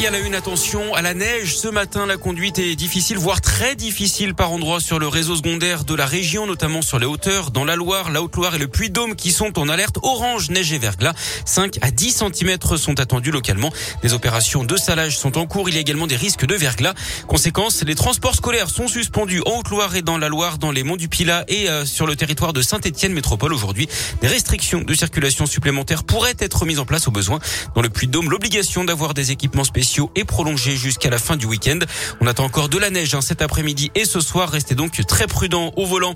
Et à la une, attention à la neige. Ce matin, la conduite est difficile, voire très difficile par endroits sur le réseau secondaire de la région, notamment sur les hauteurs, dans la Loire, la Haute-Loire et le Puy-de-Dôme qui sont en alerte orange, neige et verglas. 5 à 10 cm sont attendus localement. Des opérations de salage sont en cours. Il y a également des risques de verglas. Conséquence, les transports scolaires sont suspendus en Haute-Loire et dans la Loire, dans les monts du Pila et sur le territoire de Saint-Etienne-Métropole aujourd'hui. Des restrictions de circulation supplémentaires pourraient être mises en place au besoin. Dans le Puy-de-Dôme, l'obligation d'avoir des équipements spéciaux est prolongé jusqu'à la fin du week-end. On attend encore de la neige cet après-midi et ce soir. Restez donc très prudents au volant.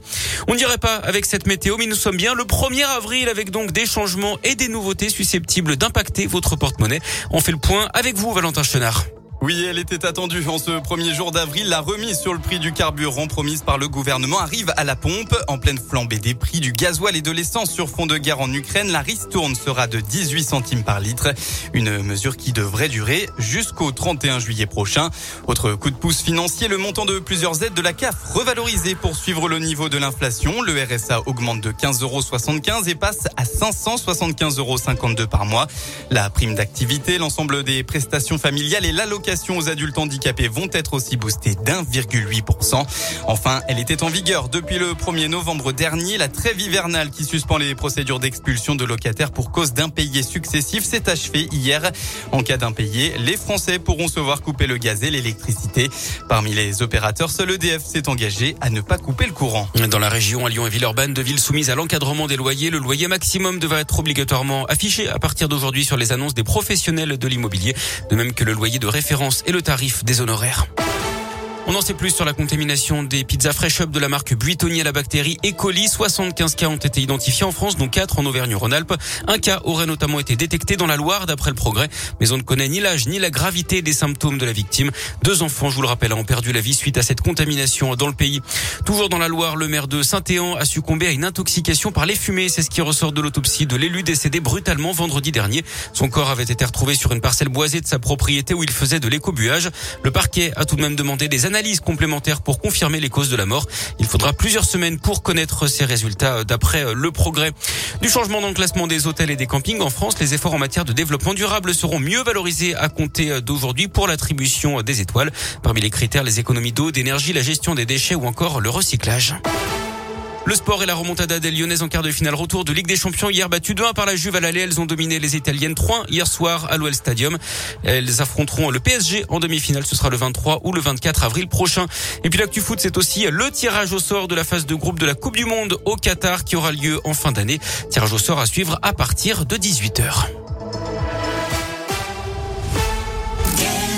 On ne dirait pas avec cette météo, mais nous sommes bien le 1er avril avec donc des changements et des nouveautés susceptibles d'impacter votre porte-monnaie. On fait le point avec vous, Valentin Chenard. Oui, elle était attendue en ce premier jour d'avril. La remise sur le prix du carburant promise par le gouvernement arrive à la pompe. En pleine flambée des prix du gasoil et de l'essence sur fond de guerre en Ukraine, la ristourne sera de 18 centimes par litre. Une mesure qui devrait durer jusqu'au 31 juillet prochain. Autre coup de pouce financier, le montant de plusieurs aides de la CAF revalorisé pour suivre le niveau de l'inflation. Le RSA augmente de 15,75 € et passe à 575,52 € par mois. La prime d'activité, l'ensemble des prestations familiales et l'allocation aux adultes handicapés vont être aussi boostées d'1,8%. Enfin, elle était en vigueur depuis le 1er novembre dernier. La trêve hivernale qui suspend les procédures d'expulsion de locataires pour cause d'impayés successifs s'est achevée hier. En cas d'impayés, les Français pourront se voir couper le gaz et l'électricité. Parmi les opérateurs, seul EDF s'est engagé à ne pas couper le courant. Dans la région, à Lyon et Villeurbanne, deux villes soumises à l'encadrement des loyers, le loyer maximum devra être obligatoirement affiché à partir d'aujourd'hui sur les annonces des professionnels de l'immobilier, de même que le loyer de référence et le tarif des honoraires. On en sait plus sur la contamination des pizzas Fresh Up de la marque Buitoni à la bactérie E. coli. 75 cas ont été identifiés en France, dont 4 en Auvergne-Rhône-Alpes. Un cas aurait notamment été détecté dans la Loire, d'après Le Progrès. Mais on ne connaît ni l'âge ni la gravité des symptômes de la victime. 2 enfants, je vous le rappelle, ont perdu la vie suite à cette contamination dans le pays. Toujours dans la Loire, le maire de Saint-Étienne a succombé à une intoxication par les fumées. C'est ce qui ressort de l'autopsie de l'élu décédé brutalement vendredi dernier. Son corps avait été retrouvé sur une parcelle boisée de sa propriété où il faisait de l'écobuage. Le parquet a tout de même demandé des analyse complémentaire pour confirmer les causes de la mort. Il faudra plusieurs semaines pour connaître ces résultats d'après Le Progrès. Du changement dans le classement des hôtels et des campings en France, les efforts en matière de développement durable seront mieux valorisés à compter d'aujourd'hui pour l'attribution des étoiles. Parmi les critères, les économies d'eau, d'énergie, la gestion des déchets ou encore le recyclage. Le sport et la remontada des Lyonnaises en quart de finale retour de Ligue des Champions. Hier battues 2-1 par la Juve à l'aller, elles ont dominé les Italiennes 3-1 hier soir à l'OL Stadium. Elles affronteront le PSG en demi-finale. Ce sera le 23 ou le 24 avril prochain. Et puis l'actu foot, c'est aussi le tirage au sort de la phase de groupe de la Coupe du Monde au Qatar qui aura lieu en fin d'année. Tirage au sort à suivre à partir de 18h.